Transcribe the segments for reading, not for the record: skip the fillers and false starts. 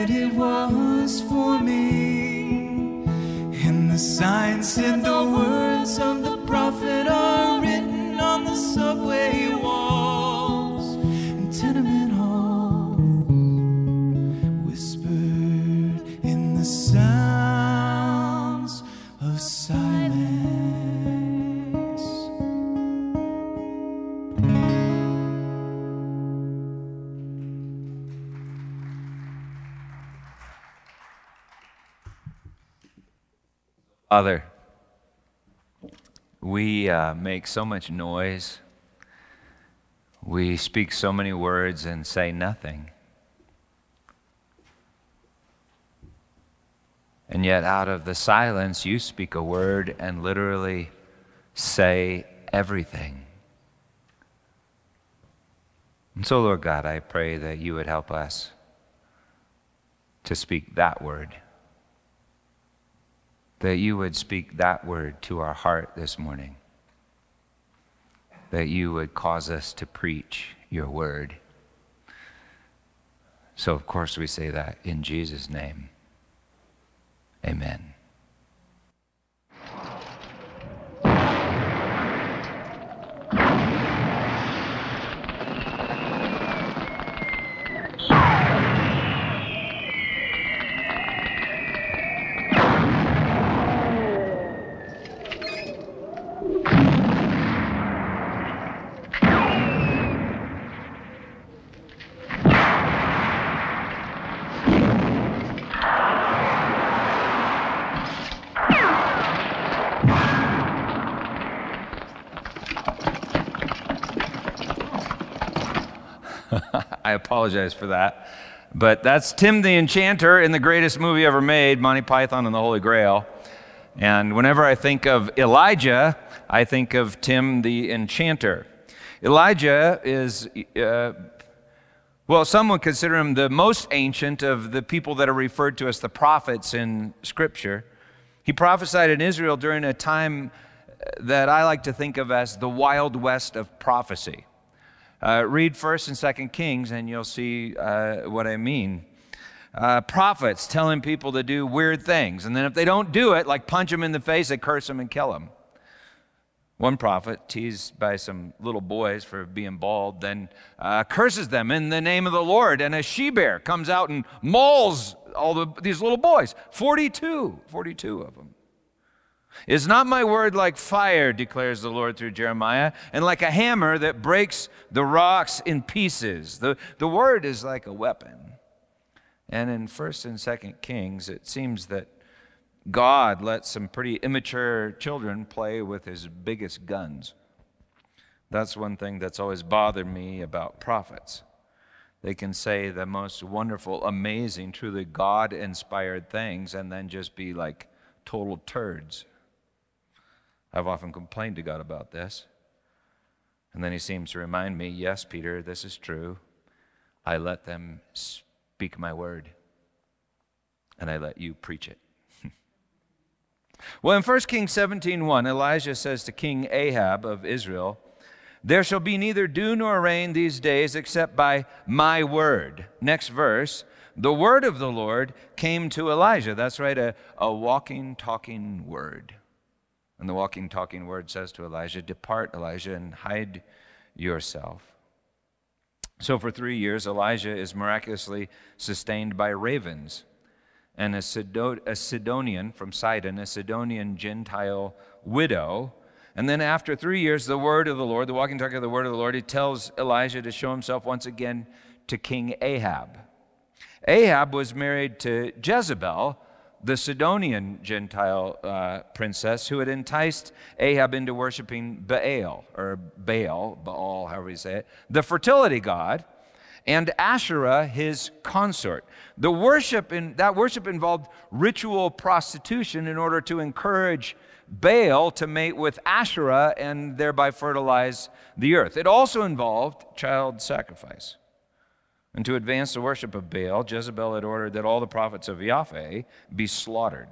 that it was for me. And the signs and the words of the prophet are written on the subway walls and tenement halls, whispered in the sounds of silence. Father, we make so much noise, we speak so many words and say nothing. And yet out of the silence, you speak a word and literally say everything. And so, Lord God, I pray that you would help us to speak that word, that you would speak that word to our heart this morning, that you would cause us to preach your word. So, of course, we say that in Jesus' name. Amen. I apologize for that, but that's Tim the Enchanter in the greatest movie ever made, Monty Python and the Holy Grail. And whenever I think of Elijah, I think of Tim the Enchanter. Elijah is, well, some would consider him the most ancient of the people that are referred to as the prophets in Scripture. He prophesied in Israel during a time that I like to think of as the Wild West of prophecy. Read First and Second Kings, and you'll see what I mean. Prophets telling people to do weird things, and then if they don't do it, like punch them in the face, they curse them and kill them. One prophet, teased by some little boys for being bald, then curses them in the name of the Lord, and a she-bear comes out and mauls all these little boys, 42 of them. Is not my word like fire, declares the Lord through Jeremiah, and like a hammer that breaks the rocks in pieces? The word is like a weapon. And in 1st and 2nd Kings, it seems that God lets some pretty immature children play with his biggest guns. That's one thing that's always bothered me about prophets. They can say the most wonderful, amazing, truly God-inspired things and then just be like total turds. I've often complained to God about this. And then he seems to remind me, yes, Peter, this is true. I let them speak my word, and I let you preach it. Well, in 1 Kings 17:1, Elijah says to King Ahab of Israel, "There shall be neither dew nor rain these days except by my word." Next verse, the word of the Lord came to Elijah. That's right, a walking, talking word. And the walking, talking word says to Elijah, "Depart, Elijah, and hide yourself." So for 3 years, Elijah is miraculously sustained by ravens. And a Sidonian from Sidon, a Sidonian Gentile widow. And then after 3 years, the word of the Lord, the walking, talking of the word of the Lord, he tells Elijah to show himself once again to King Ahab. Ahab was married to Jezebel, the Sidonian Gentile princess who had enticed Ahab into worshiping Baal, however you say it, the fertility god, and Asherah, his consort. The worship that worship involved ritual prostitution in order to encourage Baal to mate with Asherah and thereby fertilize the earth. It also involved child sacrifice. And to advance the worship of Baal, Jezebel had ordered that all the prophets of Yahweh be slaughtered.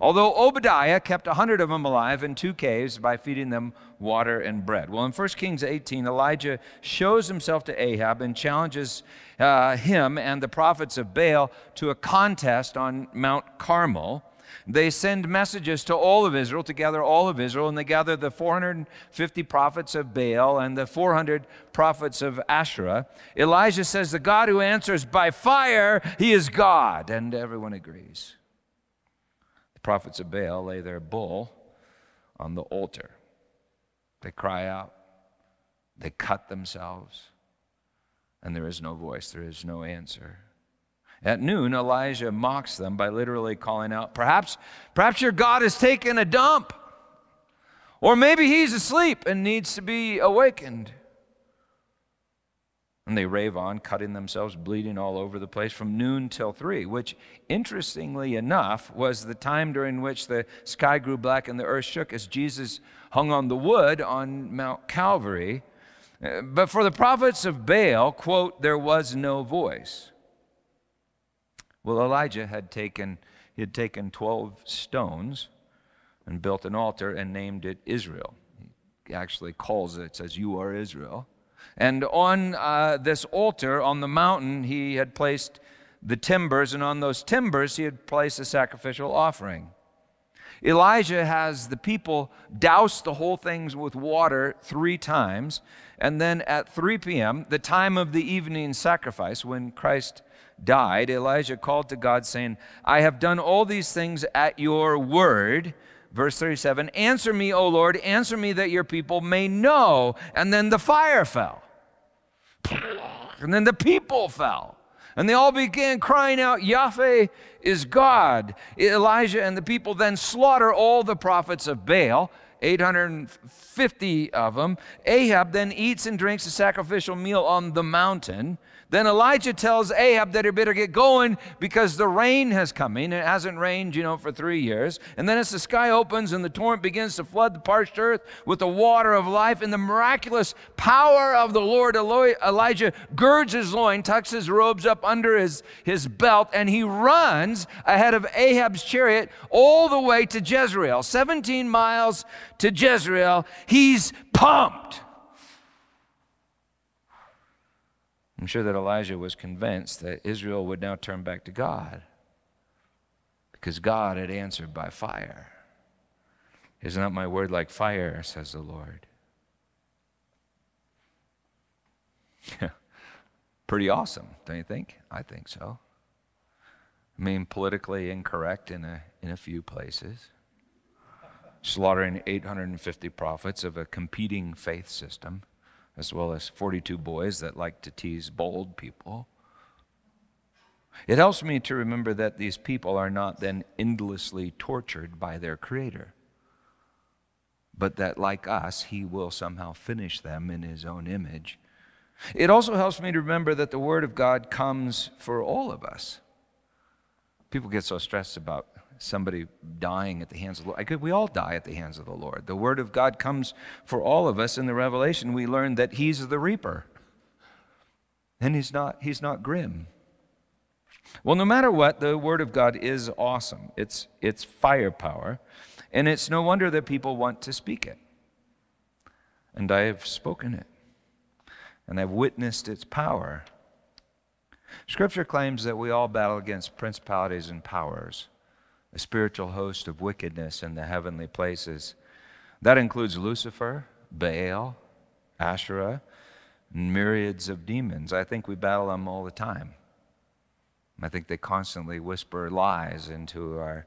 Although Obadiah kept 100 of them alive in 2 caves by feeding them water and bread. Well, in 1 Kings 18, Elijah shows himself to Ahab and challenges him and the prophets of Baal to a contest on Mount Carmel. They send messages to all of Israel, to gather all of Israel, and they gather the 450 prophets of Baal and the 400 prophets of Asherah. Elijah says, "The God who answers by fire, he is God." And everyone agrees. The prophets of Baal lay their bull on the altar. They cry out. They cut themselves. And there is no voice. There is no answer. At noon, Elijah mocks them by literally calling out, perhaps your God has taken a dump. Or maybe he's asleep and needs to be awakened. And they rave on, cutting themselves, bleeding all over the place from noon till 3, which, interestingly enough, was the time during which the sky grew black and the earth shook as Jesus hung on the wood on Mount Calvary. But for the prophets of Baal, quote, there was no voice. Well, Elijah had taken 12 stones and built an altar and named it Israel. He actually calls it, says, "You are Israel." And on this altar on the mountain, he had placed the timbers, and on those timbers, he had placed a sacrificial offering. Elijah has the people douse the whole thing with water 3 times, and then at 3 p.m., the time of the evening sacrifice, when Christ died, Elijah called to God, saying, "I have done all these things at your word." Verse 37, "Answer me, O Lord, answer me that your people may know." And then the fire fell. And then the people fell. And they all began crying out, "Yahweh is God." Elijah and the people then slaughter all the prophets of Baal, 850 of them. Ahab then eats and drinks a sacrificial meal on the mountain. Then Elijah tells Ahab that he better get going because the rain has come in. It hasn't rained, you know, for 3 years. And then as the sky opens and the torrent begins to flood the parched earth with the water of life and the miraculous power of the Lord, Elijah girds his loin, tucks his robes up under his belt, and he runs ahead of Ahab's chariot all the way to Jezreel, 17 miles to Jezreel. He's pumped. I'm sure that Elijah was convinced that Israel would now turn back to God because God had answered by fire. "Is not my word like fire," says the Lord. Pretty awesome, don't you think? I think so. I mean, politically incorrect in a few places. Slaughtering 850 prophets of a competing faith system, as well as 42 boys that like to tease bold people. It helps me to remember that these people are not then endlessly tortured by their Creator, but that, like us, He will somehow finish them in His own image. It also helps me to remember that the Word of God comes for all of us. People get so stressed about somebody dying at the hands of the Lord. We all die at the hands of the Lord. The Word of God comes for all of us. In the Revelation, we learn that He's the reaper. And He's not grim. Well, no matter what, the Word of God is awesome. It's firepower. And it's no wonder that people want to speak it. And I have spoken it. And I've witnessed its power. Scripture claims that we all battle against principalities and powers, a spiritual host of wickedness in the heavenly places. That includes Lucifer, Baal, Asherah, and myriads of demons. I think we battle them all the time. I think they constantly whisper lies into our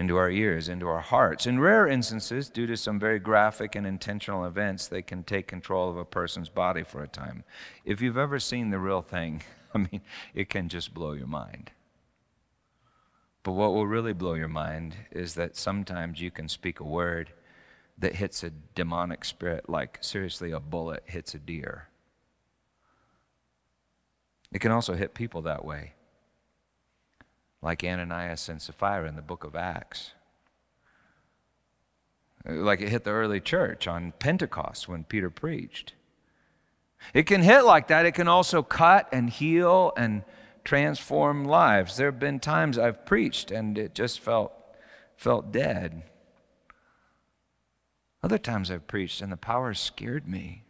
ears, into our hearts. In rare instances, due to some very graphic and intentional events, they can take control of a person's body for a time. If you've ever seen the real thing, I mean, it can just blow your mind. But what will really blow your mind is that sometimes you can speak a word that hits a demonic spirit like, seriously, a bullet hits a deer. It can also hit people that way, like Ananias and Sapphira in the book of Acts. Like it hit the early church on Pentecost when Peter preached. It can hit like that. It can also cut and heal and transform lives. There have been times I've preached and it just felt felt dead. Other times I've preached and the power scared me.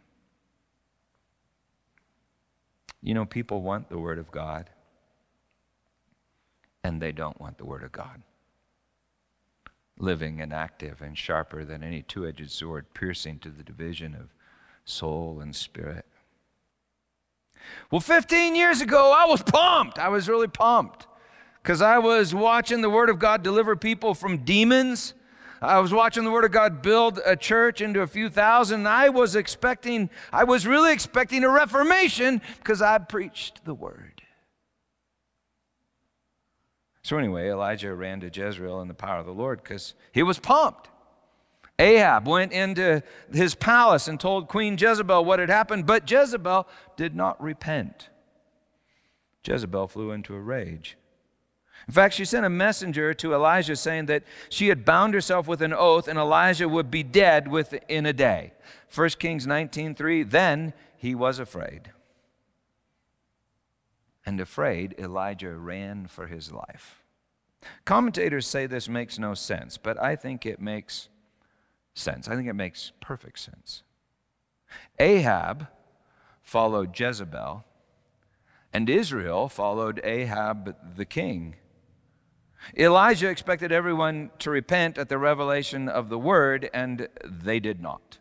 You know, people want the Word of God, and they don't want the Word of God. Living and active and sharper than any two-edged sword, piercing to the division of soul and spirit. Well, 15 years ago, I was pumped. I was really pumped because I was watching the Word of God deliver people from demons. I was watching the Word of God build a church into a few thousand. I was really expecting a reformation because I preached the Word. So anyway, Elijah ran to Jezreel in the power of the Lord because he was pumped. Ahab went into his palace and told Queen Jezebel what had happened, but Jezebel did not repent. Jezebel flew into a rage. In fact, she sent a messenger to Elijah saying that she had bound herself with an oath and Elijah would be dead within a day. First Kings 19:3, then he was afraid. And afraid, Elijah ran for his life. Commentators say this makes no sense, but I think it makes sense. I think it makes perfect sense. Ahab followed Jezebel, and Israel followed Ahab the king. Elijah expected everyone to repent at the revelation of the word, and they did not.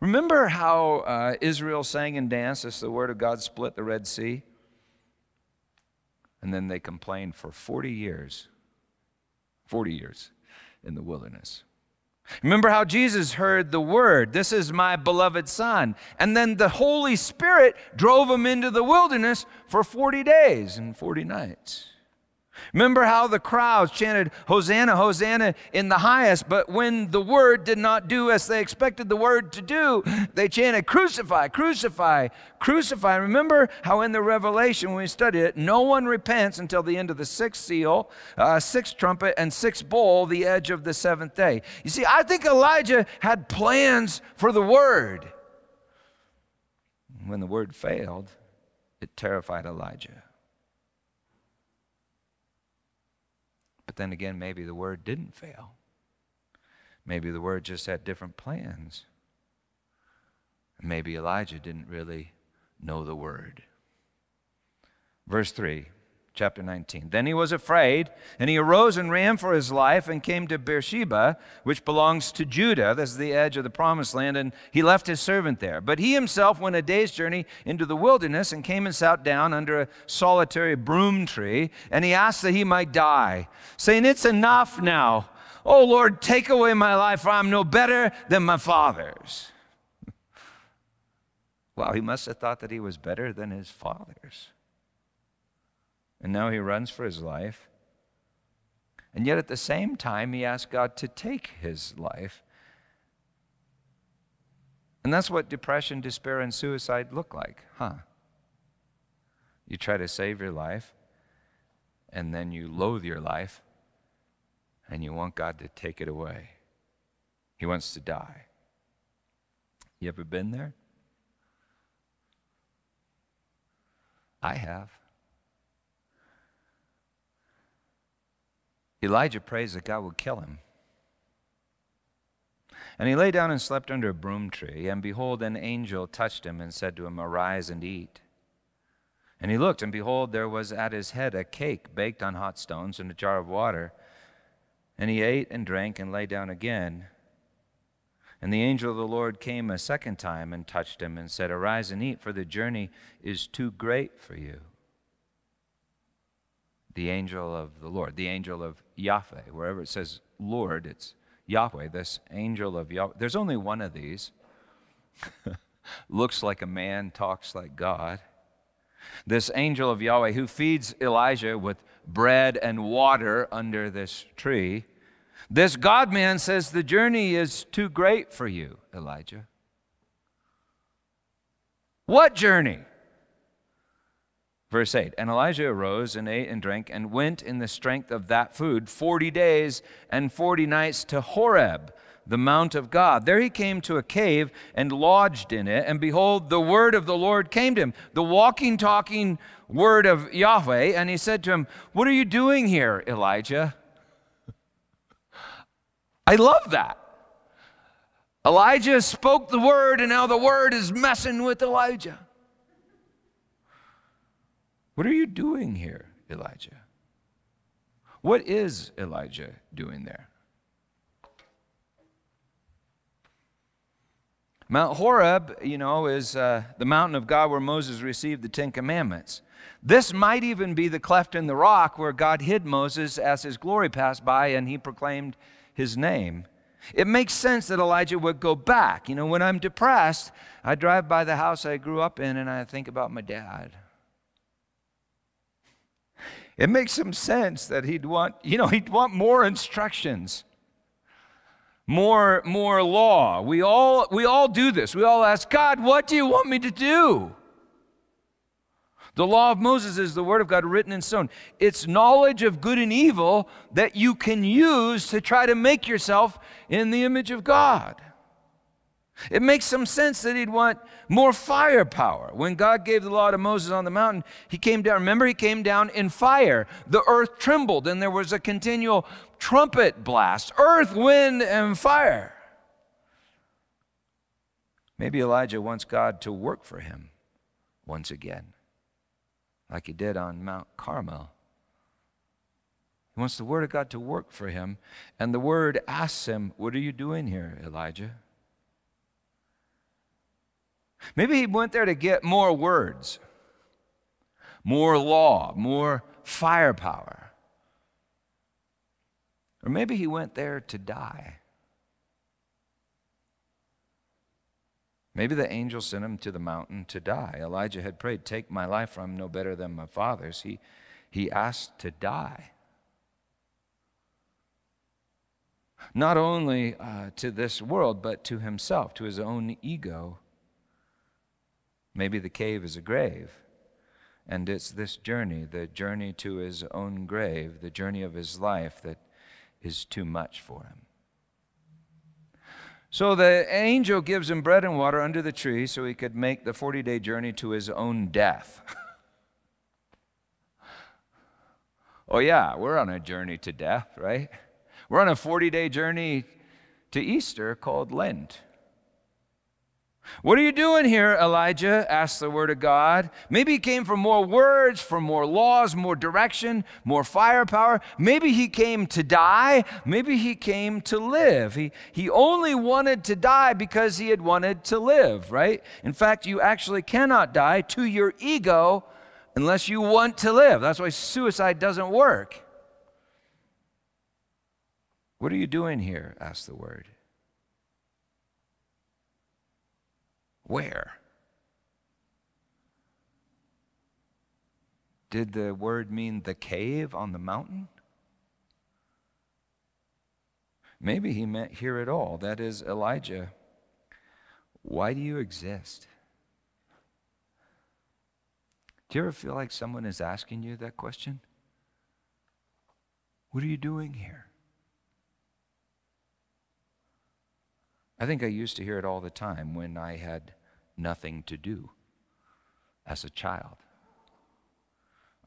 Remember how Israel sang and danced as the word of God split the Red Sea? And then they complained for 40 years in the wilderness. Remember how Jesus heard the word, this is my beloved son. And then the Holy Spirit drove him into the wilderness for 40 days and 40 nights. Remember how the crowds chanted, Hosanna, Hosanna in the highest, but when the word did not do as they expected the word to do, they chanted, crucify, crucify, crucify. Remember how in the Revelation, when we studied it, no one repents until the end of the sixth seal, sixth trumpet, and sixth bowl, the edge of the seventh day. You see, I think Elijah had plans for the word. When the word failed, it terrified Elijah. But then again, maybe the word didn't fail. Maybe the word just had different plans. Maybe Elijah didn't really know the word. Verse 3, chapter 19. Then he was afraid, and he arose and ran for his life and came to Beersheba, which belongs to Judah. This is the edge of the promised land, and he left his servant there. But he himself went a day's journey into the wilderness and came and sat down under a solitary broom tree, and he asked that he might die, saying, it's enough now. Oh, Lord, take away my life, for I'm no better than my fathers. Wow, he must have thought that he was better than his fathers. And now he runs for his life. And yet at the same time, he asks God to take his life. And that's what depression, despair, and suicide look like, huh? You try to save your life, and then you loathe your life, and you want God to take it away. He wants to die. You ever been there? I have. Elijah prays that God would kill him. And he lay down and slept under a broom tree, and behold, an angel touched him and said to him, arise and eat. And he looked, and behold, there was at his head a cake baked on hot stones and a jar of water. And he ate and drank and lay down again. And the angel of the Lord came a second time and touched him and said, arise and eat, for the journey is too great for you. The angel of the Lord, the angel of Yahweh. Wherever it says Lord, it's Yahweh, this angel of Yahweh. There's only one of these. Looks like a man, talks like God. This angel of Yahweh who feeds Elijah with bread and water under this tree. This God-man says, the journey is too great for you, Elijah. What journey? Verse 8, and Elijah arose and ate and drank and went in the strength of that food 40 days and 40 nights to Horeb, the mount of God. There he came to a cave and lodged in it, and behold, the word of the Lord came to him, the walking, talking word of Yahweh, and he said to him, what are you doing here, Elijah? I love that. Elijah spoke the word, and now the word is messing with Elijah. What are you doing here, Elijah? What is Elijah doing there? Mount Horeb, you know, is the mountain of God where Moses received the Ten Commandments. This might even be the cleft in the rock where God hid Moses as his glory passed by and he proclaimed his name. It makes sense that Elijah would go back. You know, when I'm depressed, I drive by the house I grew up in and I think about my dad. It makes some sense that he'd want more instructions. More law. We all do this. We all ask, God, what do you want me to do? The law of Moses is the word of God written in stone. It's knowledge of good and evil that you can use to try to make yourself in the image of God. It makes some sense that he'd want more firepower. When God gave the law to Moses on the mountain, he came down. Remember, he came down in fire. The earth trembled, and there was a continual trumpet blast. Earth, wind, and fire. Maybe Elijah wants God to work for him once again, like he did on Mount Carmel. He wants the word of God to work for him, and the word asks him, "What are you doing here, Elijah?" Maybe he went there to get more words, more law, more firepower. Or maybe he went there to die. Maybe the angel sent him to the mountain to die. Elijah had prayed, "Take my life, for I'm no better than my father's." He asked to die. Not only to this world, but to himself, to his own ego. Maybe the cave is a grave, and it's this journey, the journey to his own grave, the journey of his life that is too much for him. So the angel gives him bread and water under the tree so he could make the 40-day journey to his own death. Oh yeah, we're on a journey to death, right? We're on a 40-day journey to Easter called Lent. What are you doing here, Elijah? Asked the word of God. Maybe he came for more words, for more laws, more direction, more firepower. Maybe he came to die. Maybe he came to live. He only wanted to die because he had wanted to live, right? In fact, you actually cannot die to your ego unless you want to live. That's why suicide doesn't work. What are you doing here? Asked the word. Where? Did the word mean the cave on the mountain? Maybe he meant here at all. That is, Elijah, why do you exist? Do you ever feel like someone is asking you that question? What are you doing here? I think I used to hear it all the time when I had nothing to do as a child.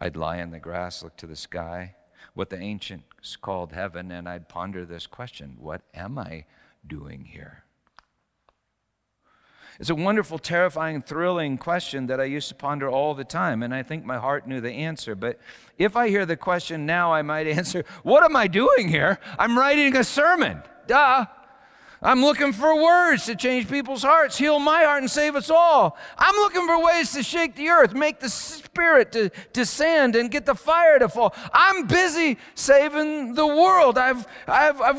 I'd lie in the grass, look to the sky, what the ancients called heaven, and I'd ponder this question, what am I doing here? It's a wonderful, terrifying, thrilling question that I used to ponder all the time, and I think my heart knew the answer. But if I hear the question now, I might answer, what am I doing here? I'm writing a sermon. Duh. I'm looking for words to change people's hearts, heal my heart, and save us all. I'm looking for ways to shake the earth, make the Spirit to descend, and get the fire to fall. I'm busy saving the world. I've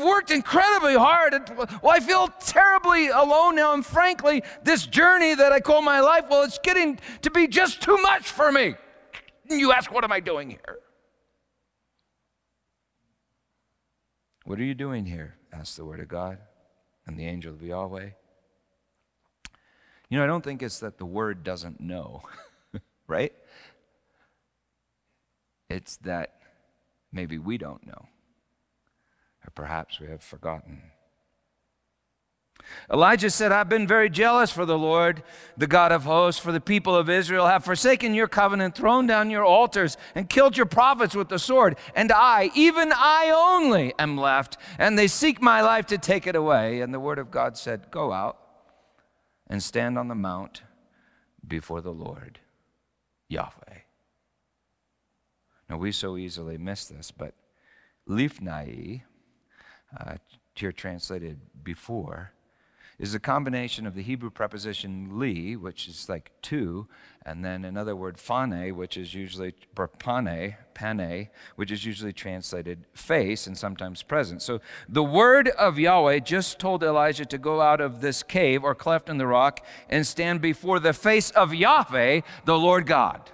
worked incredibly hard. Well, I feel terribly alone now, and frankly, this journey that I call my life, well, it's getting to be just too much for me. You ask, what am I doing here? What are you doing here? Asked the Word of God and the angel of Yahweh. You know, I don't think it's that the word doesn't know, right? It's that maybe we don't know, or perhaps we have forgotten. Elijah said, I've been very jealous for the Lord, the God of hosts, for the people of Israel have forsaken your covenant, thrown down your altars, and killed your prophets with the sword. And I, even I only, am left, and they seek my life to take it away. And the word of God said, go out and stand on the mount before the Lord, Yahweh. Now, we so easily miss this, but Lifnei, here translated before, is a combination of the Hebrew preposition li, which is like to, and then another word phane, which is usually, or pane, which is usually translated face and sometimes present. So the word of Yahweh just told Elijah to go out of this cave or cleft in the rock and stand before the face of Yahweh, the Lord God.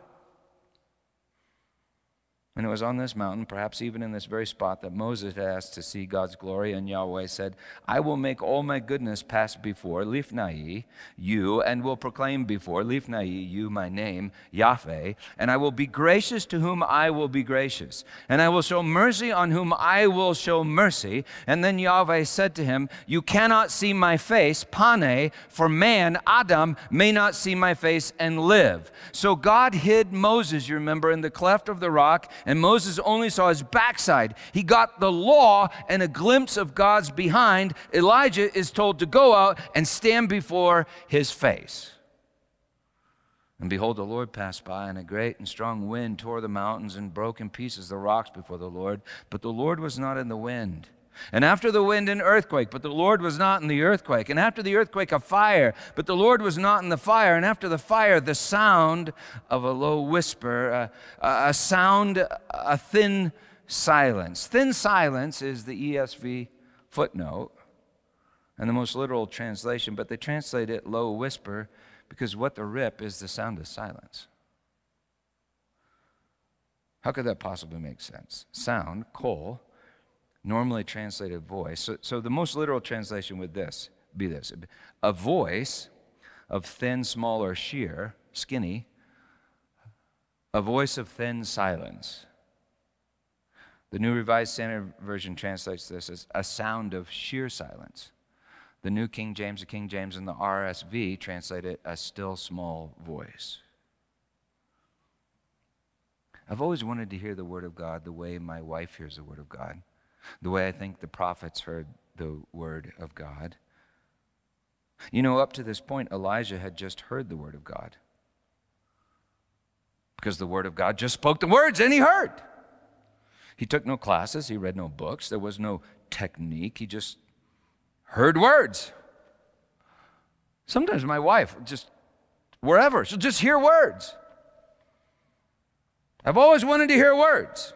And it was on this mountain, perhaps even in this very spot, that Moses asked to see God's glory, and Yahweh said, I will make all my goodness pass before, Lifnei, you, and will proclaim before, Lifnei, you, my name, Yahweh, and I will be gracious to whom I will be gracious, and I will show mercy on whom I will show mercy. And then Yahweh said to him, you cannot see my face, Pane, for man, Adam, may not see my face and live. So God hid Moses, you remember, in the cleft of the rock, and Moses only saw his backside. He got the law and a glimpse of God's behind. Elijah is told to go out and stand before his face. And behold, the Lord passed by, and a great and strong wind tore the mountains and broke in pieces the rocks before the Lord. But the Lord was not in the wind. And after the wind, an earthquake, but the Lord was not in the earthquake. And after the earthquake, a fire, but the Lord was not in the fire. And after the fire, the sound of a low whisper, a thin silence. Thin silence is the ESV footnote and the most literal translation, but they translate it low whisper because what the rip is the sound of silence. How could that possibly make sense? Sound, kol, normally translated voice. So the most literal translation would be this. A voice of thin, small, or sheer, skinny, a voice of thin silence. The New Revised Standard Version translates this as a sound of sheer silence. The New King James, the King James, and the RSV translate it as still, small voice. I've always wanted to hear the Word of God the way my wife hears the Word of God, the way I think the prophets heard the word of God. You know, up to this point, Elijah had just heard the word of God, because the word of God just spoke the words, and he heard. He took no classes. He read no books. There was no technique. He just heard words. Sometimes my wife, just wherever, she'll just hear words. I've always wanted to hear words.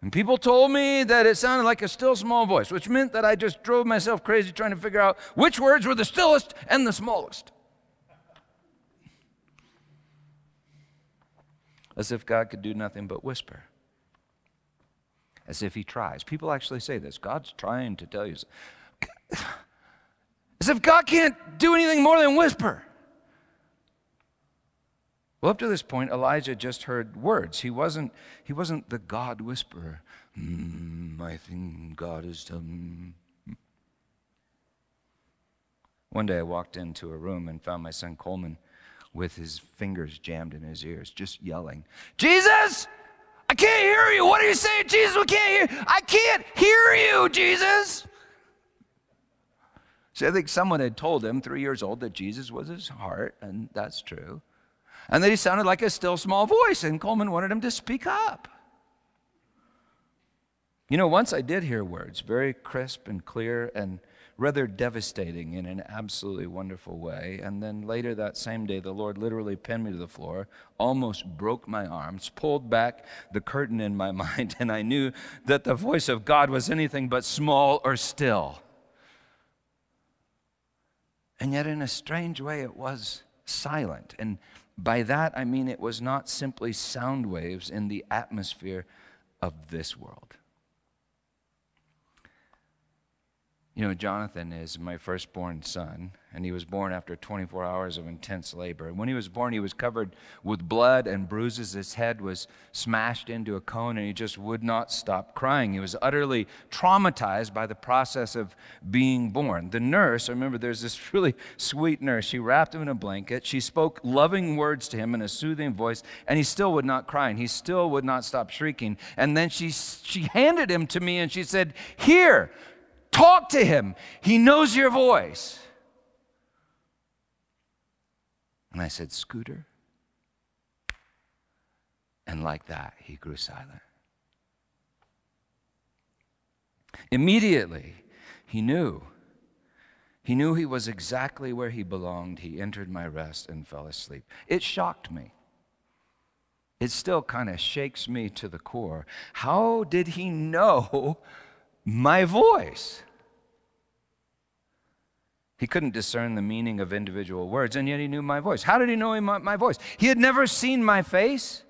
And people told me that it sounded like a still small voice, which meant that I just drove myself crazy trying to figure out which words were the stillest and the smallest. As if God could do nothing but whisper. As if he tries. People actually say this. God's trying to tell you. As if God can't do anything more than whisper. Well, up to this point, Elijah just heard words. He wasn't the God whisperer. I think God is done. One day I walked into a room and found my son Coleman with his fingers jammed in his ears, just yelling, Jesus, I can't hear you. What are you saying, Jesus? We can't hear you. I can't hear you, Jesus. See, I think someone had told him, 3 years old, that Jesus was his heart, and that's true. And that he sounded like a still small voice, and Coleman wanted him to speak up. You know, once I did hear words, very crisp and clear and rather devastating in an absolutely wonderful way. And then later that same day, the Lord literally pinned me to the floor, almost broke my arms, pulled back the curtain in my mind, and I knew that the voice of God was anything but small or still. And yet in a strange way, it was silent. And by that, I mean it was not simply sound waves in the atmosphere of this world. You know, Jonathan is my firstborn son, and he was born after 24 hours of intense labor. And when he was born, he was covered with blood and bruises. His head was smashed into a cone, and he just would not stop crying. He was utterly traumatized by the process of being born. The nurse, I remember there's this really sweet nurse. She wrapped him in a blanket. She spoke loving words to him in a soothing voice, and he still would not cry, and he still would not stop shrieking. And then she handed him to me, and she said, "Here, talk to him. He knows your voice." And I said, "Scooter." And like that, he grew silent. Immediately, he knew. He knew he was exactly where he belonged. He entered my rest and fell asleep. It shocked me. It still kind of shakes me to the core. How did he know my voice? He couldn't discern the meaning of individual words, and yet he knew my voice. How did he know my voice? He had never seen my face.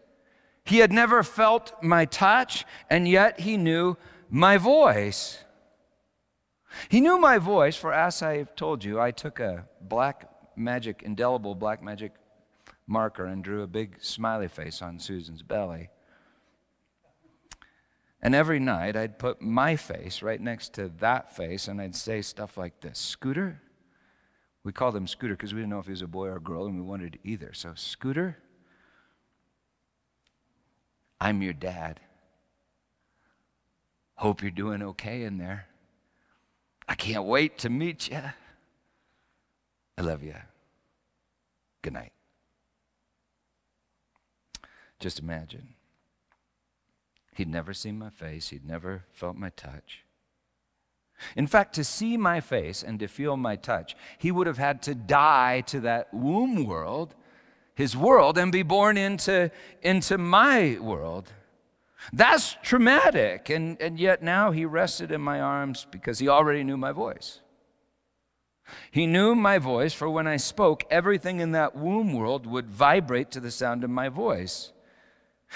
He had never felt my touch, and yet he knew my voice. He knew my voice, for as I have told you, I took a indelible black magic marker and drew a big smiley face on Susan's belly. And every night, I'd put my face right next to that face, and I'd say stuff like this: "Scooter." We called him Scooter because we didn't know if he was a boy or a girl, and we wanted either. So, "Scooter, I'm your dad. Hope you're doing okay in there. I can't wait to meet you. I love you. Good night." Just imagine. He'd never seen my face. He'd never felt my touch. In fact, to see my face and to feel my touch, he would have had to die to that womb world, his world, and be born into my world. That's traumatic. And yet now he rested in my arms because he already knew my voice. He knew my voice, for when I spoke, everything in that womb world would vibrate to the sound of my voice.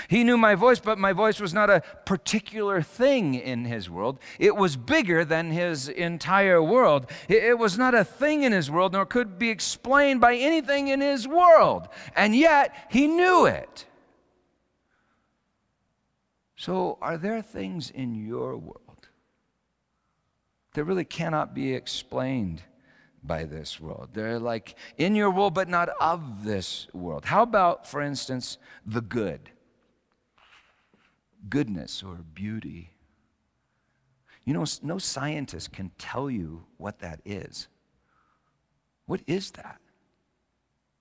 He knew my voice, but my voice was not a particular thing in his world. It was bigger than his entire world. It was not a thing in his world, nor could be explained by anything in his world. And yet, he knew it. So, are there things in your world that really cannot be explained by this world? They're like in your world, but not of this world. How about, for instance, the good? Goodness or beauty. You know, no scientist can tell you what that is. What is that?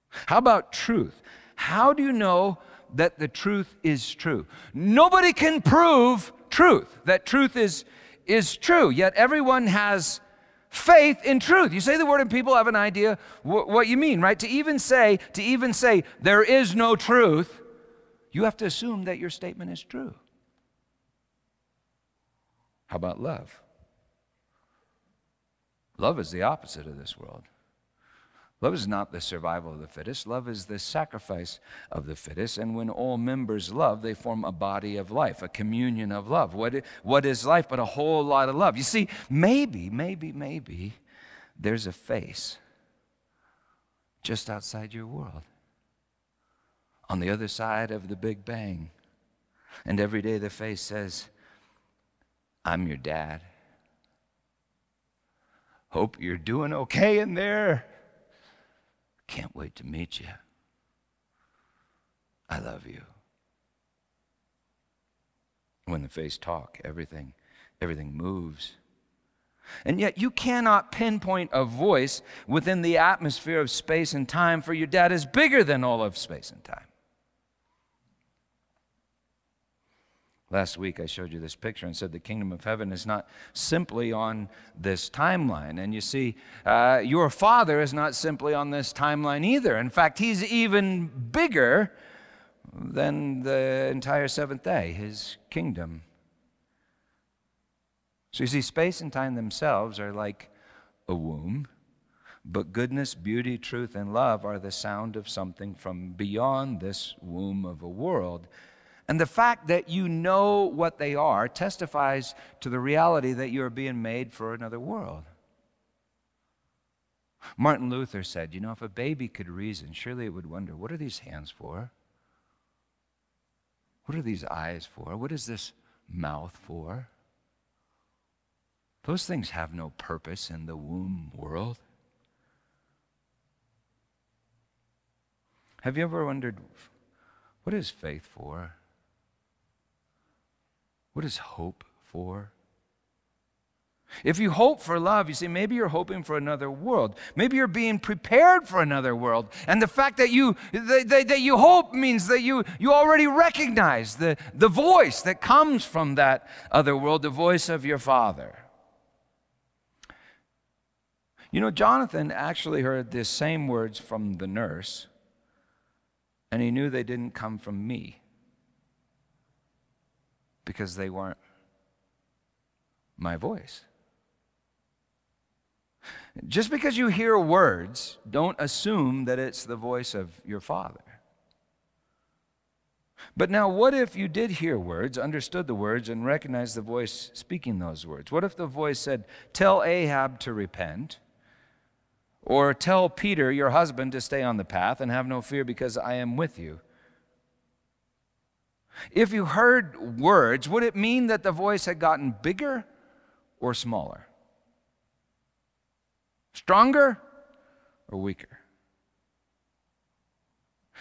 How about truth? How do you know that the truth is true? Nobody can prove truth, that truth is true, yet everyone has faith in truth. You say the word and people have an idea what you mean, right? To even say there is no truth, you have to assume that your statement is true. How about love? Love is the opposite of this world. Love is not the survival of the fittest. Love is the sacrifice of the fittest. And when all members love, they form a body of life, a communion of love. What is life but a whole lot of love? You see, maybe there's a face just outside your world, on the other side of the Big Bang. And every day the face says, "I'm your dad. Hope you're doing okay in there. Can't wait to meet you. I love you." When the face talks, everything moves. And yet you cannot pinpoint a voice within the atmosphere of space and time, for your dad is bigger than all of space and time. Last week, I showed you this picture and said the kingdom of heaven is not simply on this timeline. And you see, your father is not simply on this timeline either. In fact, he's even bigger than the entire seventh day, his kingdom. So you see, space and time themselves are like a womb, but goodness, beauty, truth, and love are the sound of something from beyond this womb of a world. And the fact that you know what they are testifies to the reality that you are being made for another world. Martin Luther said, you know, if a baby could reason, surely it would wonder, what are these hands for? What are these eyes for? What is this mouth for? Those things have no purpose in the womb world. Have you ever wondered, what is faith for? What is hope for? If you hope for love, you see, maybe you're hoping for another world. Maybe you're being prepared for another world. And the fact that you hope means that you already recognize the voice that comes from that other world, the voice of your father. You know, Jonathan actually heard the same words from the nurse, and he knew they didn't come from me because they weren't my voice. Just because you hear words, don't assume that it's the voice of your father. But now, what if you did hear words, understood the words, and recognized the voice speaking those words? What if the voice said, tell Ahab to repent, or tell Peter, your husband, to stay on the path and have no fear because I am with you? If you heard words, would it mean that the voice had gotten bigger or smaller? Stronger or weaker?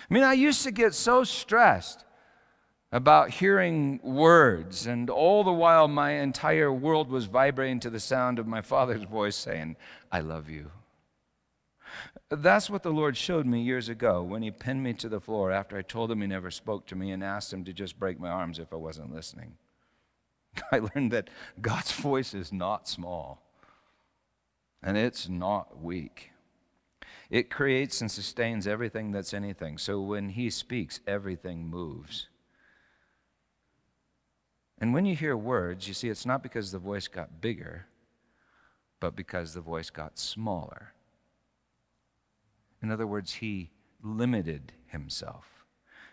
I mean, I used to get so stressed about hearing words, and all the while my entire world was vibrating to the sound of my father's voice saying, I love you. That's what the Lord showed me years ago when he pinned me to the floor after I told him he never spoke to me and asked him to just break my arms if I wasn't listening. I learned that God's voice is not small, and it's not weak. It creates and sustains everything that's anything. So when he speaks, everything moves. And when you hear words, you see, it's not because the voice got bigger, but because the voice got smaller. In other words, he limited himself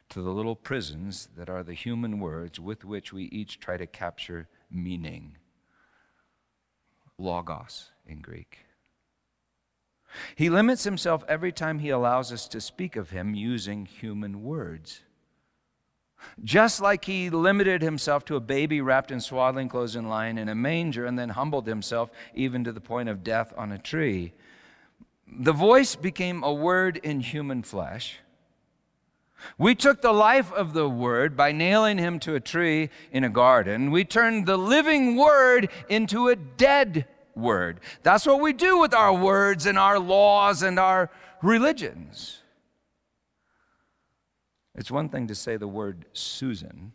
to the little prisons that are the human words with which we each try to capture meaning. Logos in Greek. He limits himself every time he allows us to speak of him using human words. Just like he limited himself to a baby wrapped in swaddling clothes and lying in a manger, and then humbled himself even to the point of death on a tree. The voice became a word in human flesh. We took the life of the word by nailing him to a tree in a garden. We turned the living word into a dead word. That's what we do with our words and our laws and our religions. It's one thing to say the word Susan.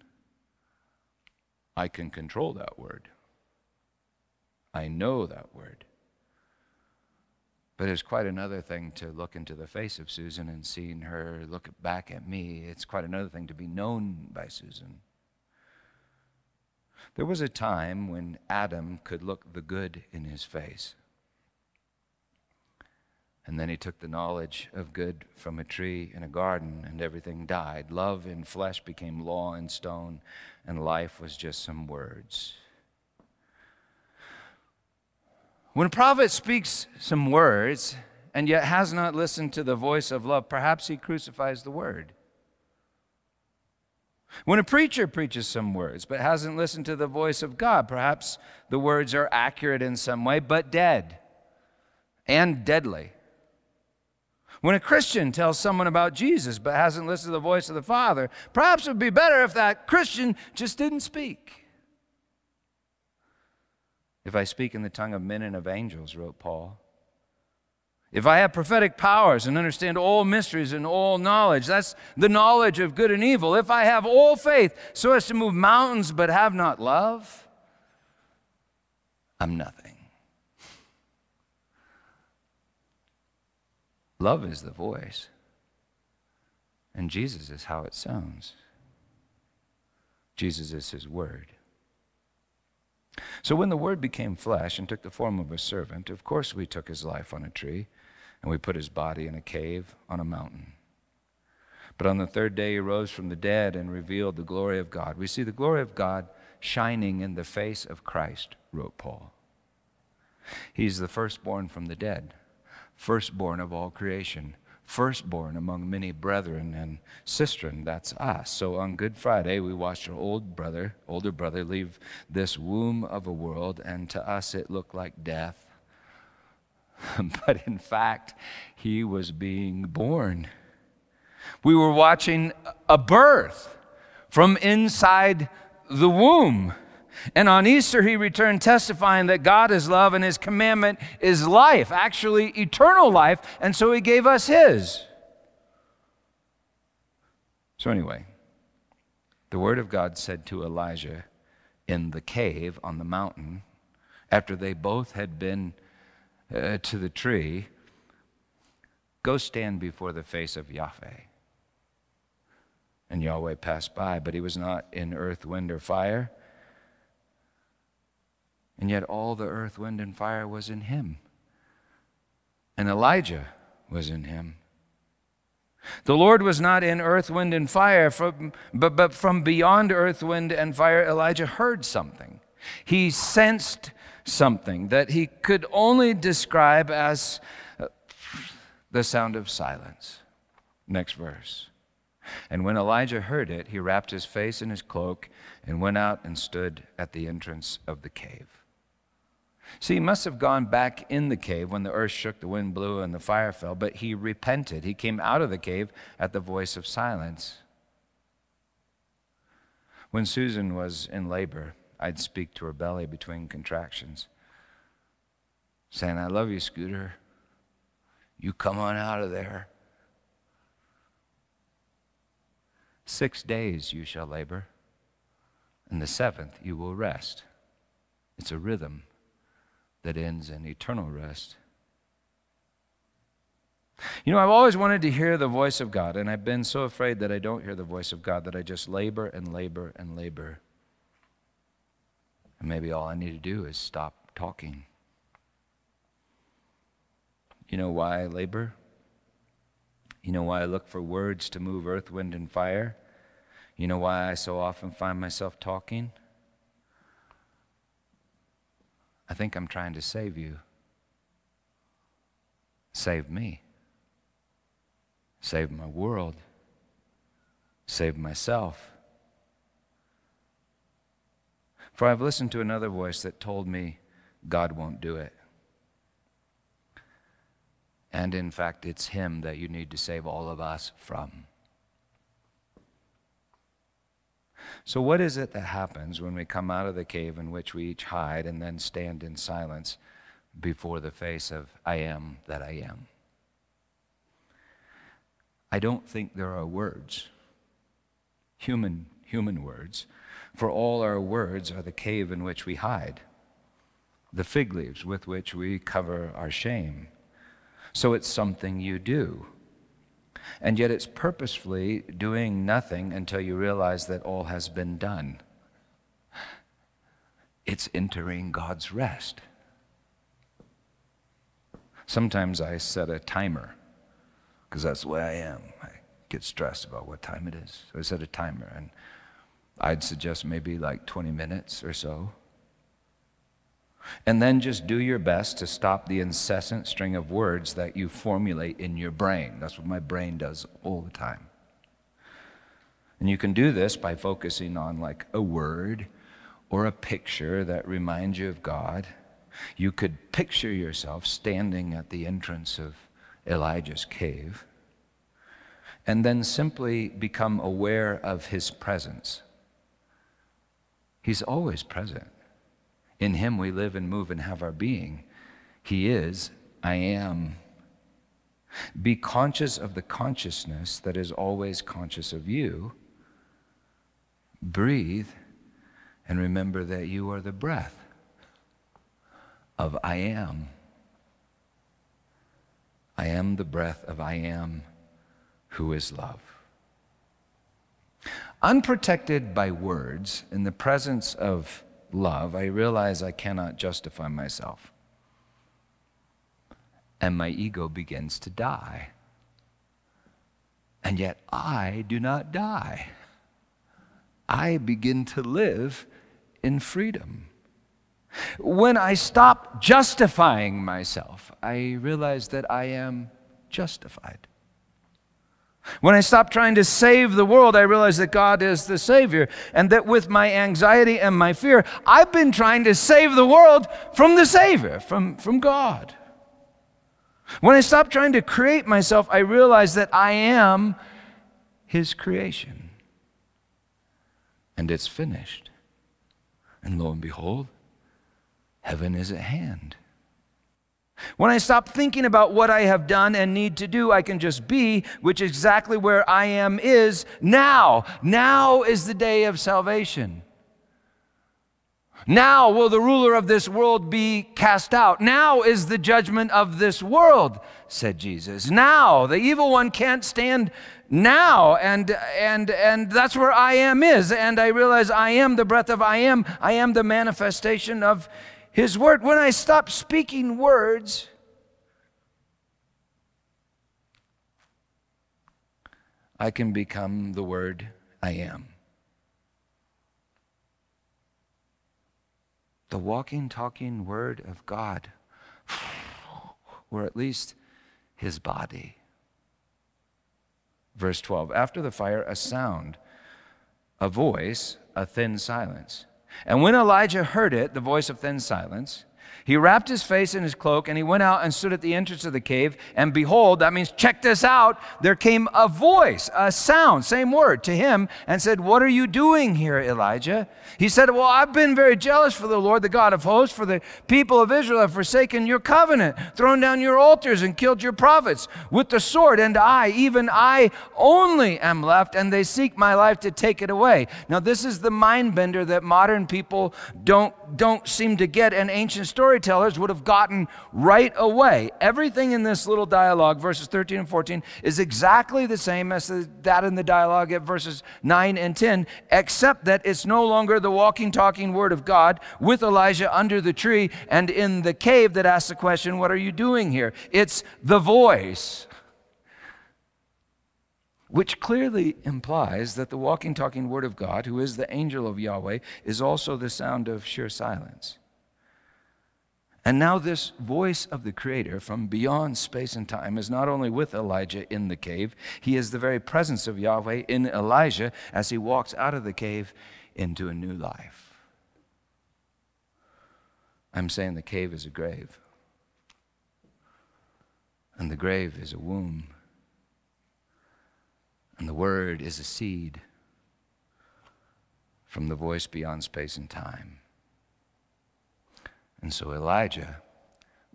I can control that word. I know that word. But it's quite another thing to look into the face of Susan and seeing her look back at me. It's quite another thing to be known by Susan. There was a time when Adam could look the good in his face. And then he took the knowledge of good from a tree in a garden, and everything died. Love in flesh became law in stone, and life was just some words. When a prophet speaks some words and yet has not listened to the voice of love, perhaps he crucifies the word. When a preacher preaches some words but hasn't listened to the voice of God, perhaps the words are accurate in some way but dead and deadly. When a Christian tells someone about Jesus but hasn't listened to the voice of the Father, perhaps it would be better if that Christian just didn't speak. If I speak in the tongue of men and of angels, wrote Paul, if I have prophetic powers and understand all mysteries and all knowledge, that's the knowledge of good and evil. If I have all faith so as to move mountains but have not love, I'm nothing. Love is the voice, and Jesus is how it sounds. Jesus is his word. So when the Word became flesh and took the form of a servant, of course we took his life on a tree, and we put his body in a cave on a mountain. But on the third day he rose from the dead and revealed the glory of God. We see the glory of God shining in the face of Christ, wrote Paul. He's the firstborn from the dead, firstborn of all creation, firstborn among many brethren and sistren. That's us. So on Good Friday, we watched our older brother leave this womb of a world, and to us it looked like death. But in fact, he was being born. We were watching a birth from inside the womb. And on Easter, he returned testifying that God is love and his commandment is life, actually eternal life, and so he gave us his. So anyway, the word of God said to Elijah in the cave on the mountain, after they both had been to the tree, go stand before the face of Yahweh. And Yahweh passed by, but he was not in earth, wind, or fire. And yet all the earth, wind, and fire was in him. And Elijah was in him. The Lord was not in earth, wind, and fire, but from beyond earth, wind, and fire, Elijah heard something. He sensed something that he could only describe as the sound of silence. Next verse. And when Elijah heard it, he wrapped his face in his cloak and went out and stood at the entrance of the cave. See, he must have gone back in the cave when the earth shook, the wind blew, and the fire fell, but he repented. He came out of the cave at the voice of silence. When Susan was in labor, I'd speak to her belly between contractions, saying, I love you, Scooter. You come on out of there. 6 days you shall labor, and the seventh you will rest. It's a rhythm that ends in eternal rest. You know, I've always wanted to hear the voice of God, and I've been so afraid that I don't hear the voice of God that I just labor and labor and labor. And maybe all I need to do is stop talking. You know why I labor? You know why I look for words to move earth, wind, and fire? You know why I so often find myself talking? I think I'm trying to save you. Save me. Save my world. Save myself. For I've listened to another voice that told me God won't do it. And in fact, it's him that you need to save all of us from. So what is it that happens when we come out of the cave in which we each hide and then stand in silence before the face of I am that I am? I don't think there are words, human words, for all our words are the cave in which we hide, the fig leaves with which we cover our shame. So it's something you do. And yet it's purposefully doing nothing until you realize that all has been done. It's entering God's rest. Sometimes I set a timer, because that's the way I am. I get stressed about what time it is. So I set a timer, and I'd suggest maybe like 20 minutes or so. And then just do your best to stop the incessant string of words that you formulate in your brain. That's what my brain does all the time. And you can do this by focusing on like a word or a picture that reminds you of God. You could picture yourself standing at the entrance of Elijah's cave and then simply become aware of his presence. He's always present. In him we live and move and have our being. He is, I am. Be conscious of the consciousness that is always conscious of you. Breathe and remember that you are the breath of I am. I am the breath of I am, who is love. Unprotected by words, in the presence of love, I realize I cannot justify myself. And my ego begins to die. And yet I do not die. I begin to live in freedom. When I stop justifying myself, I realize that I am justified. When I stop trying to save the world, I realize that God is the Savior, and that with my anxiety and my fear, I've been trying to save the world from the Savior, from God. When I stop trying to create myself, I realize that I am His creation. And it's finished. And lo and behold, heaven is at hand. When I stop thinking about what I have done and need to do, I can just be, which is exactly where I am is now. Now is the day of salvation. Now will the ruler of this world be cast out. Now is the judgment of this world, said Jesus. Now, the evil one can't stand now, and that's where I am is. And I realize I am the breath of I am the manifestation of His word. When I stop speaking words, I can become the word I am. The walking, talking word of God, or at least His body. Verse 12, after the fire, a sound, a voice, a thin silence. And when Elijah heard it, the voice of thin silence, he wrapped his face in his cloak, and he went out and stood at the entrance of the cave. And behold, that means check this out, there came a voice, a sound, same word, to him, and said, "What are you doing here, Elijah?" He said, "Well, I've been very jealous for the Lord, the God of hosts, for the people of Israel have forsaken your covenant, thrown down your altars, and killed your prophets with the sword. And I, even I only am left, and they seek my life to take it away." Now, this is the mind bender that modern people don't seem to get, an ancient story. Storytellers would have gotten right away. Everything in this little dialogue, verses 13 and 14, is exactly the same as that in the dialogue at verses 9 and 10, except that it's no longer the walking, talking word of God with Elijah under the tree and in the cave that asks the question, "What are you doing here?" It's the voice, which clearly implies that the walking, talking word of God, who is the angel of Yahweh, is also the sound of sheer silence. And now this voice of the Creator from beyond space and time is not only with Elijah in the cave, he is the very presence of Yahweh in Elijah as he walks out of the cave into a new life. I'm saying the cave is a grave, and the grave is a womb, and the word is a seed from the voice beyond space and time. And so Elijah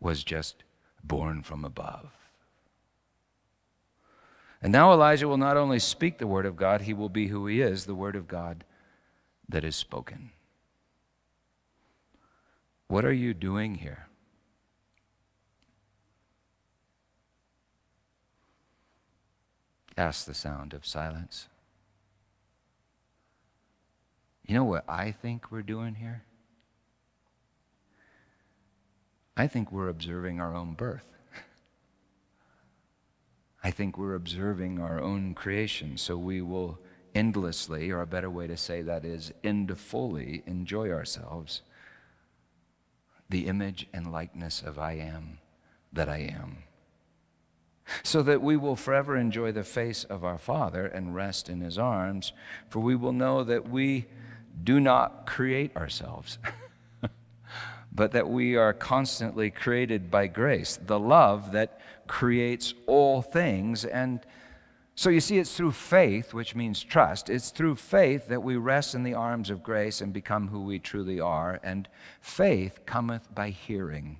was just born from above. And now Elijah will not only speak the word of God, he will be who he is, the word of God that is spoken. What are you doing here? Asked the sound of silence. You know what I think we're doing here? I think we're observing our own birth. I think we're observing our own creation, so we will endlessly, or a better way to say that is, endfully enjoy ourselves the image and likeness of I am that I am, so that we will forever enjoy the face of our Father and rest in His arms, for we will know that we do not create ourselves. But that we are constantly created by grace, the love that creates all things. And so you see, it's through faith, which means trust, it's through faith that we rest in the arms of grace and become who we truly are. And faith cometh by hearing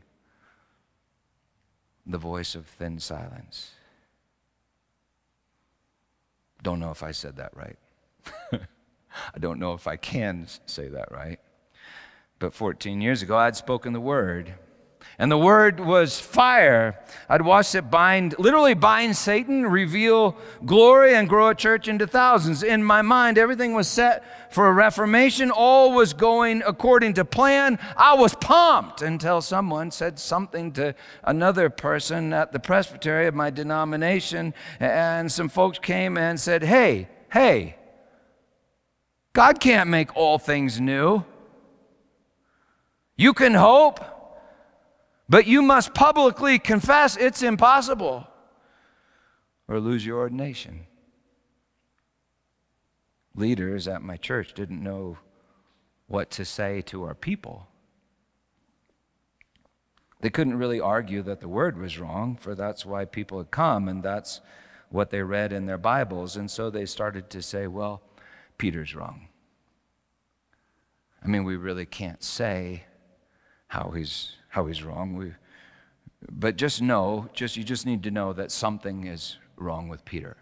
the voice of thin silence. Don't know if I said that right. I don't know if I can say that right. But 14 years ago, I'd spoken the word, and the word was fire. I'd watched it literally bind Satan, reveal glory, and grow a church into thousands. In my mind, everything was set for a reformation. All was going according to plan. I was pumped until someone said something to another person at the presbytery of my denomination, and some folks came and said, hey, God can't make all things new. You can hope, but you must publicly confess it's impossible or lose your ordination. Leaders at my church didn't know what to say to our people. They couldn't really argue that the word was wrong, for that's why people had come, and that's what they read in their Bibles. And so they started to say, well, Peter's wrong. I mean, we really can't say how he's wrong. But just know, you just need to know that something is wrong with Peter.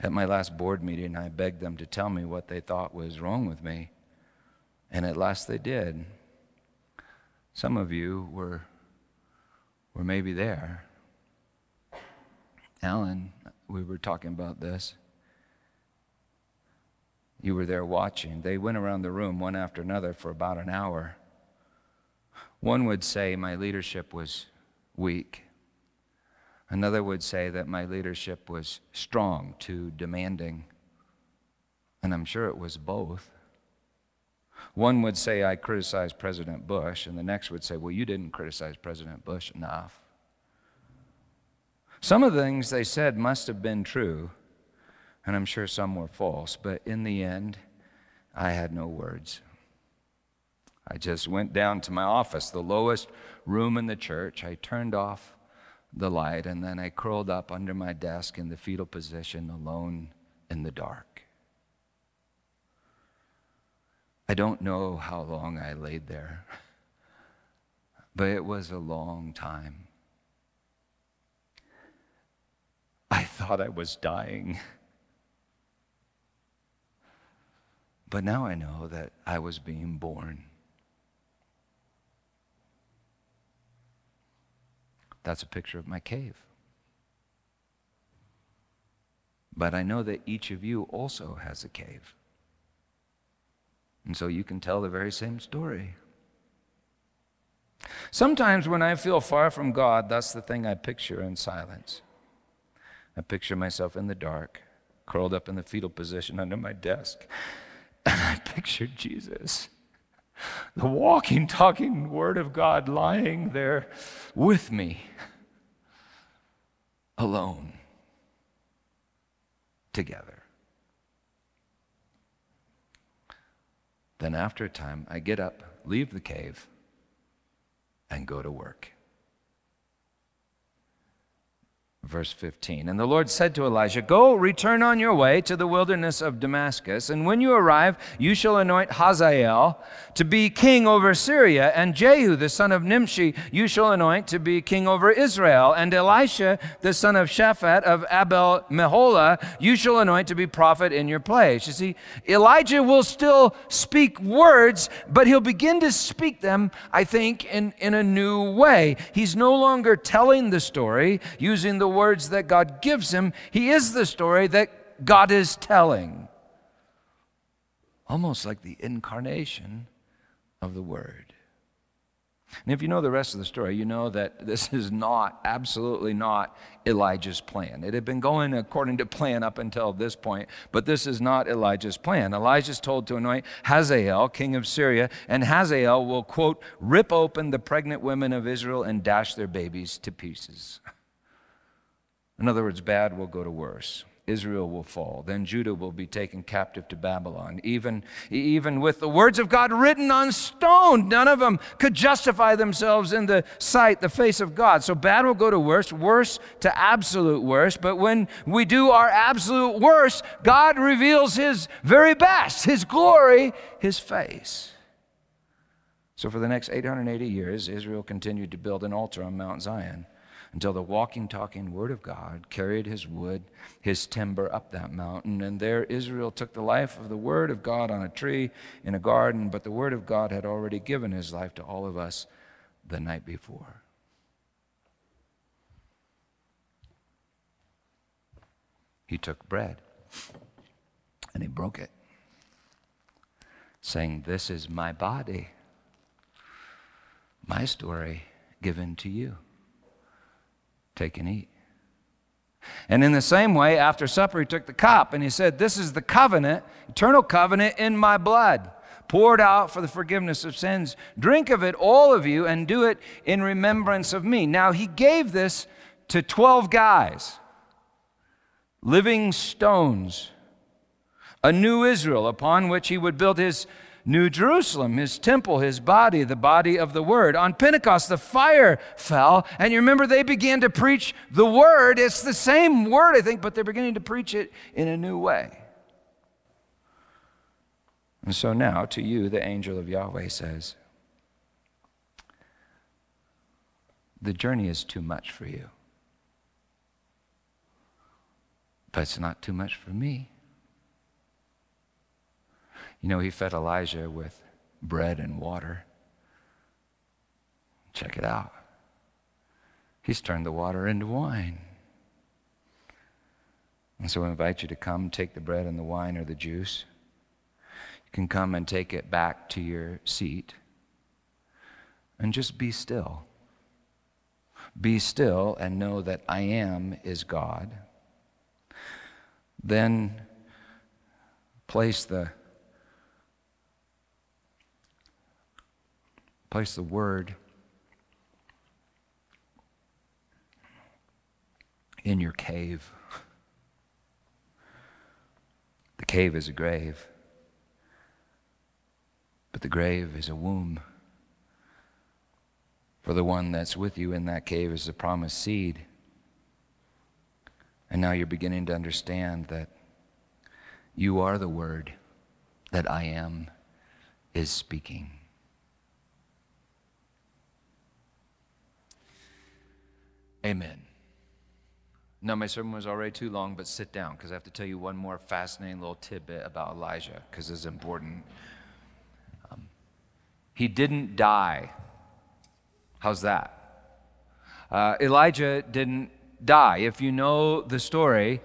At my last board meeting, I begged them to tell me what they thought was wrong with me, and at last they did. Some of you were maybe there. Alan, we were talking about this. You were there watching. They went around the room one after another for about an hour. One would say my leadership was weak. Another would say that my leadership was strong, too demanding. And I'm sure it was both. One would say I criticized President Bush, and the next would say, well, you didn't criticize President Bush enough. Some of the things they said must have been true, and I'm sure some were false, but in the end, I had no words. I just went down to my office, the lowest room in the church. I turned off the light, and then I curled up under my desk in the fetal position, alone in the dark. I don't know how long I laid there, but it was a long time. I thought I was dying. But now I know that I was being born. That's a picture of my cave. But I know that each of you also has a cave. And so you can tell the very same story. Sometimes when I feel far from God, that's the thing I picture in silence. I picture myself in the dark, curled up in the fetal position under my desk. And I pictured Jesus, the walking, talking Word of God, lying there with me, alone, together. Then after a time, I get up, leave the cave, and go to work. Verse 15, and the Lord said to Elijah, go, return on your way to the wilderness of Damascus, and when you arrive, you shall anoint Hazael to be king over Syria, and Jehu, the son of Nimshi, you shall anoint to be king over Israel, and Elisha, the son of Shaphat of Abel-Meholah, you shall anoint to be prophet in your place. You see, Elijah will still speak words, but he'll begin to speak them, I think, in a new way. He's no longer telling the story using the words that God gives him. He is the story that God is telling. Almost like the incarnation of the Word. And if you know the rest of the story, you know that this is not, absolutely not, Elijah's plan. It had been going according to plan up until this point, but this is not Elijah's plan. Elijah's told to anoint Hazael, king of Syria, and Hazael will, quote, rip open the pregnant women of Israel and dash their babies to pieces. In other words, bad will go to worse. Israel will fall. Then Judah will be taken captive to Babylon. Even with the words of God written on stone, none of them could justify themselves in the face of God. So bad will go to worse, worse to absolute worse. But when we do our absolute worst, God reveals His very best, His glory, His face. So for the next 880 years, Israel continued to build an altar on Mount Zion, until the walking, talking Word of God carried His wood, His timber up that mountain. And there Israel took the life of the Word of God on a tree in a garden, but the Word of God had already given His life to all of us the night before. He took bread and He broke it, saying, this is my body, my story given to you. Take and eat. And in the same way, after supper, He took the cup and He said, this is the covenant, eternal covenant in my blood, poured out for the forgiveness of sins. Drink of it, all of you, and do it in remembrance of me. Now, he gave this to 12 guys, living stones, a new Israel upon which he would build his New Jerusalem, his temple, his body, the body of the word. On Pentecost, the fire fell, and you remember they began to preach the word. It's the same word, I think, but they're beginning to preach it in a new way. And so now, to you, the angel of Yahweh says, the journey is too much for you, but it's not too much for me. You know, he fed Elijah with bread and water. Check it out. He's turned the water into wine. And so I invite you to come take the bread and the wine or the juice. You can come and take it back to your seat and just be still. Be still and know that I am is God. Then place the word in your cave. The cave is a grave, but the grave is a womb. For the one that's with you in that cave is the promised seed. And now you're beginning to understand that you are the word that I am is speaking. Amen. Now, my sermon was already too long, but sit down, because I have to tell you one more fascinating little tidbit about Elijah, because it's important. He didn't die. How's that? Elijah didn't die. If you know the story,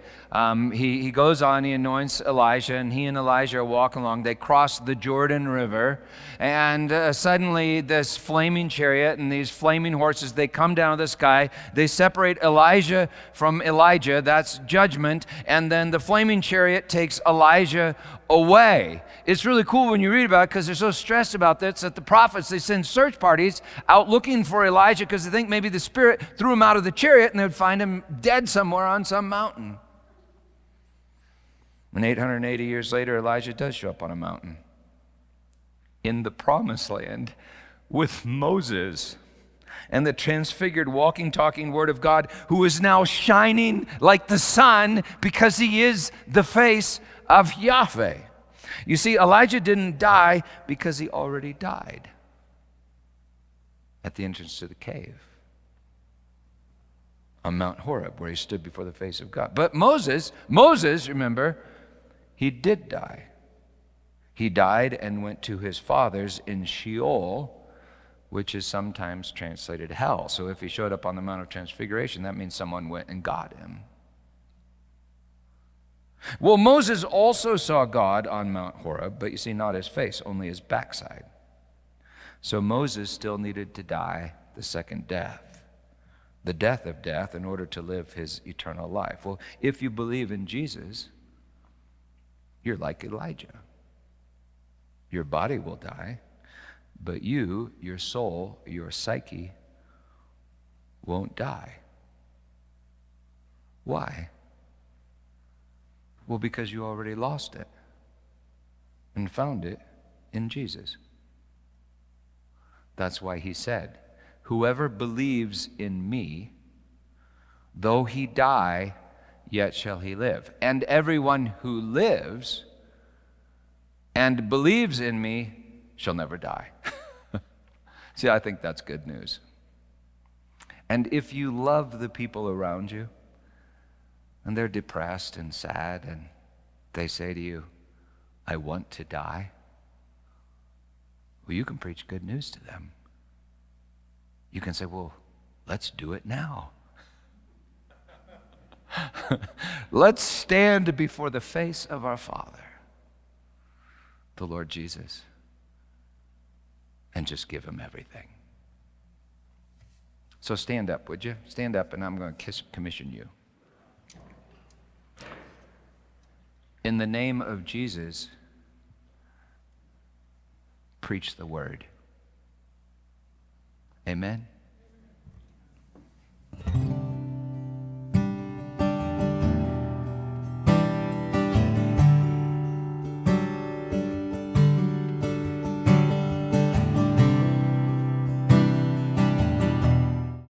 he goes on, he anoints Elijah, and he and Elijah are walking along. They cross the Jordan River, and suddenly this flaming chariot and these flaming horses, they come down to the sky. They separate Elijah from Elijah. That's judgment. And then the flaming chariot takes Elijah away. It's really cool when you read about it, because they're so stressed about this that the prophets, they send search parties out looking for Elijah, because they think maybe the Spirit threw him out of the chariot and they would find him dead somewhere on some mountain. And 880 years later, Elijah does show up on a mountain in the promised land with Moses and the transfigured, walking, talking Word of God, who is now shining like the sun because he is the face of Yahweh. You see, Elijah didn't die because he already died at the entrance to the cave on Mount Horeb, where he stood before the face of God. But Moses, remember, he did die. He died and went to his fathers in Sheol, which is sometimes translated hell. So if he showed up on the Mount of Transfiguration, that means someone went and got him. Well, Moses also saw God on Mount Horeb, but you see, not his face, only his backside. So Moses still needed to die the second death, the death of death, in order to live his eternal life. Well, if you believe in Jesus, you're like Elijah. Your body will die, but you, your soul, your psyche won't die. Why? Well, because you already lost it and found it in Jesus. That's why he said, whoever believes in me, though he die, yet shall he live. And everyone who lives and believes in me shall never die. See, I think that's good news. And if you love the people around you, and they're depressed and sad, and they say to you, I want to die, well, you can preach good news to them. You can say, well, let's do it now. Let's stand before the face of our Father, the Lord Jesus, and just give him everything. So stand up, would you? Stand up, and I'm going to commission you. In the name of Jesus, preach the word. Amen?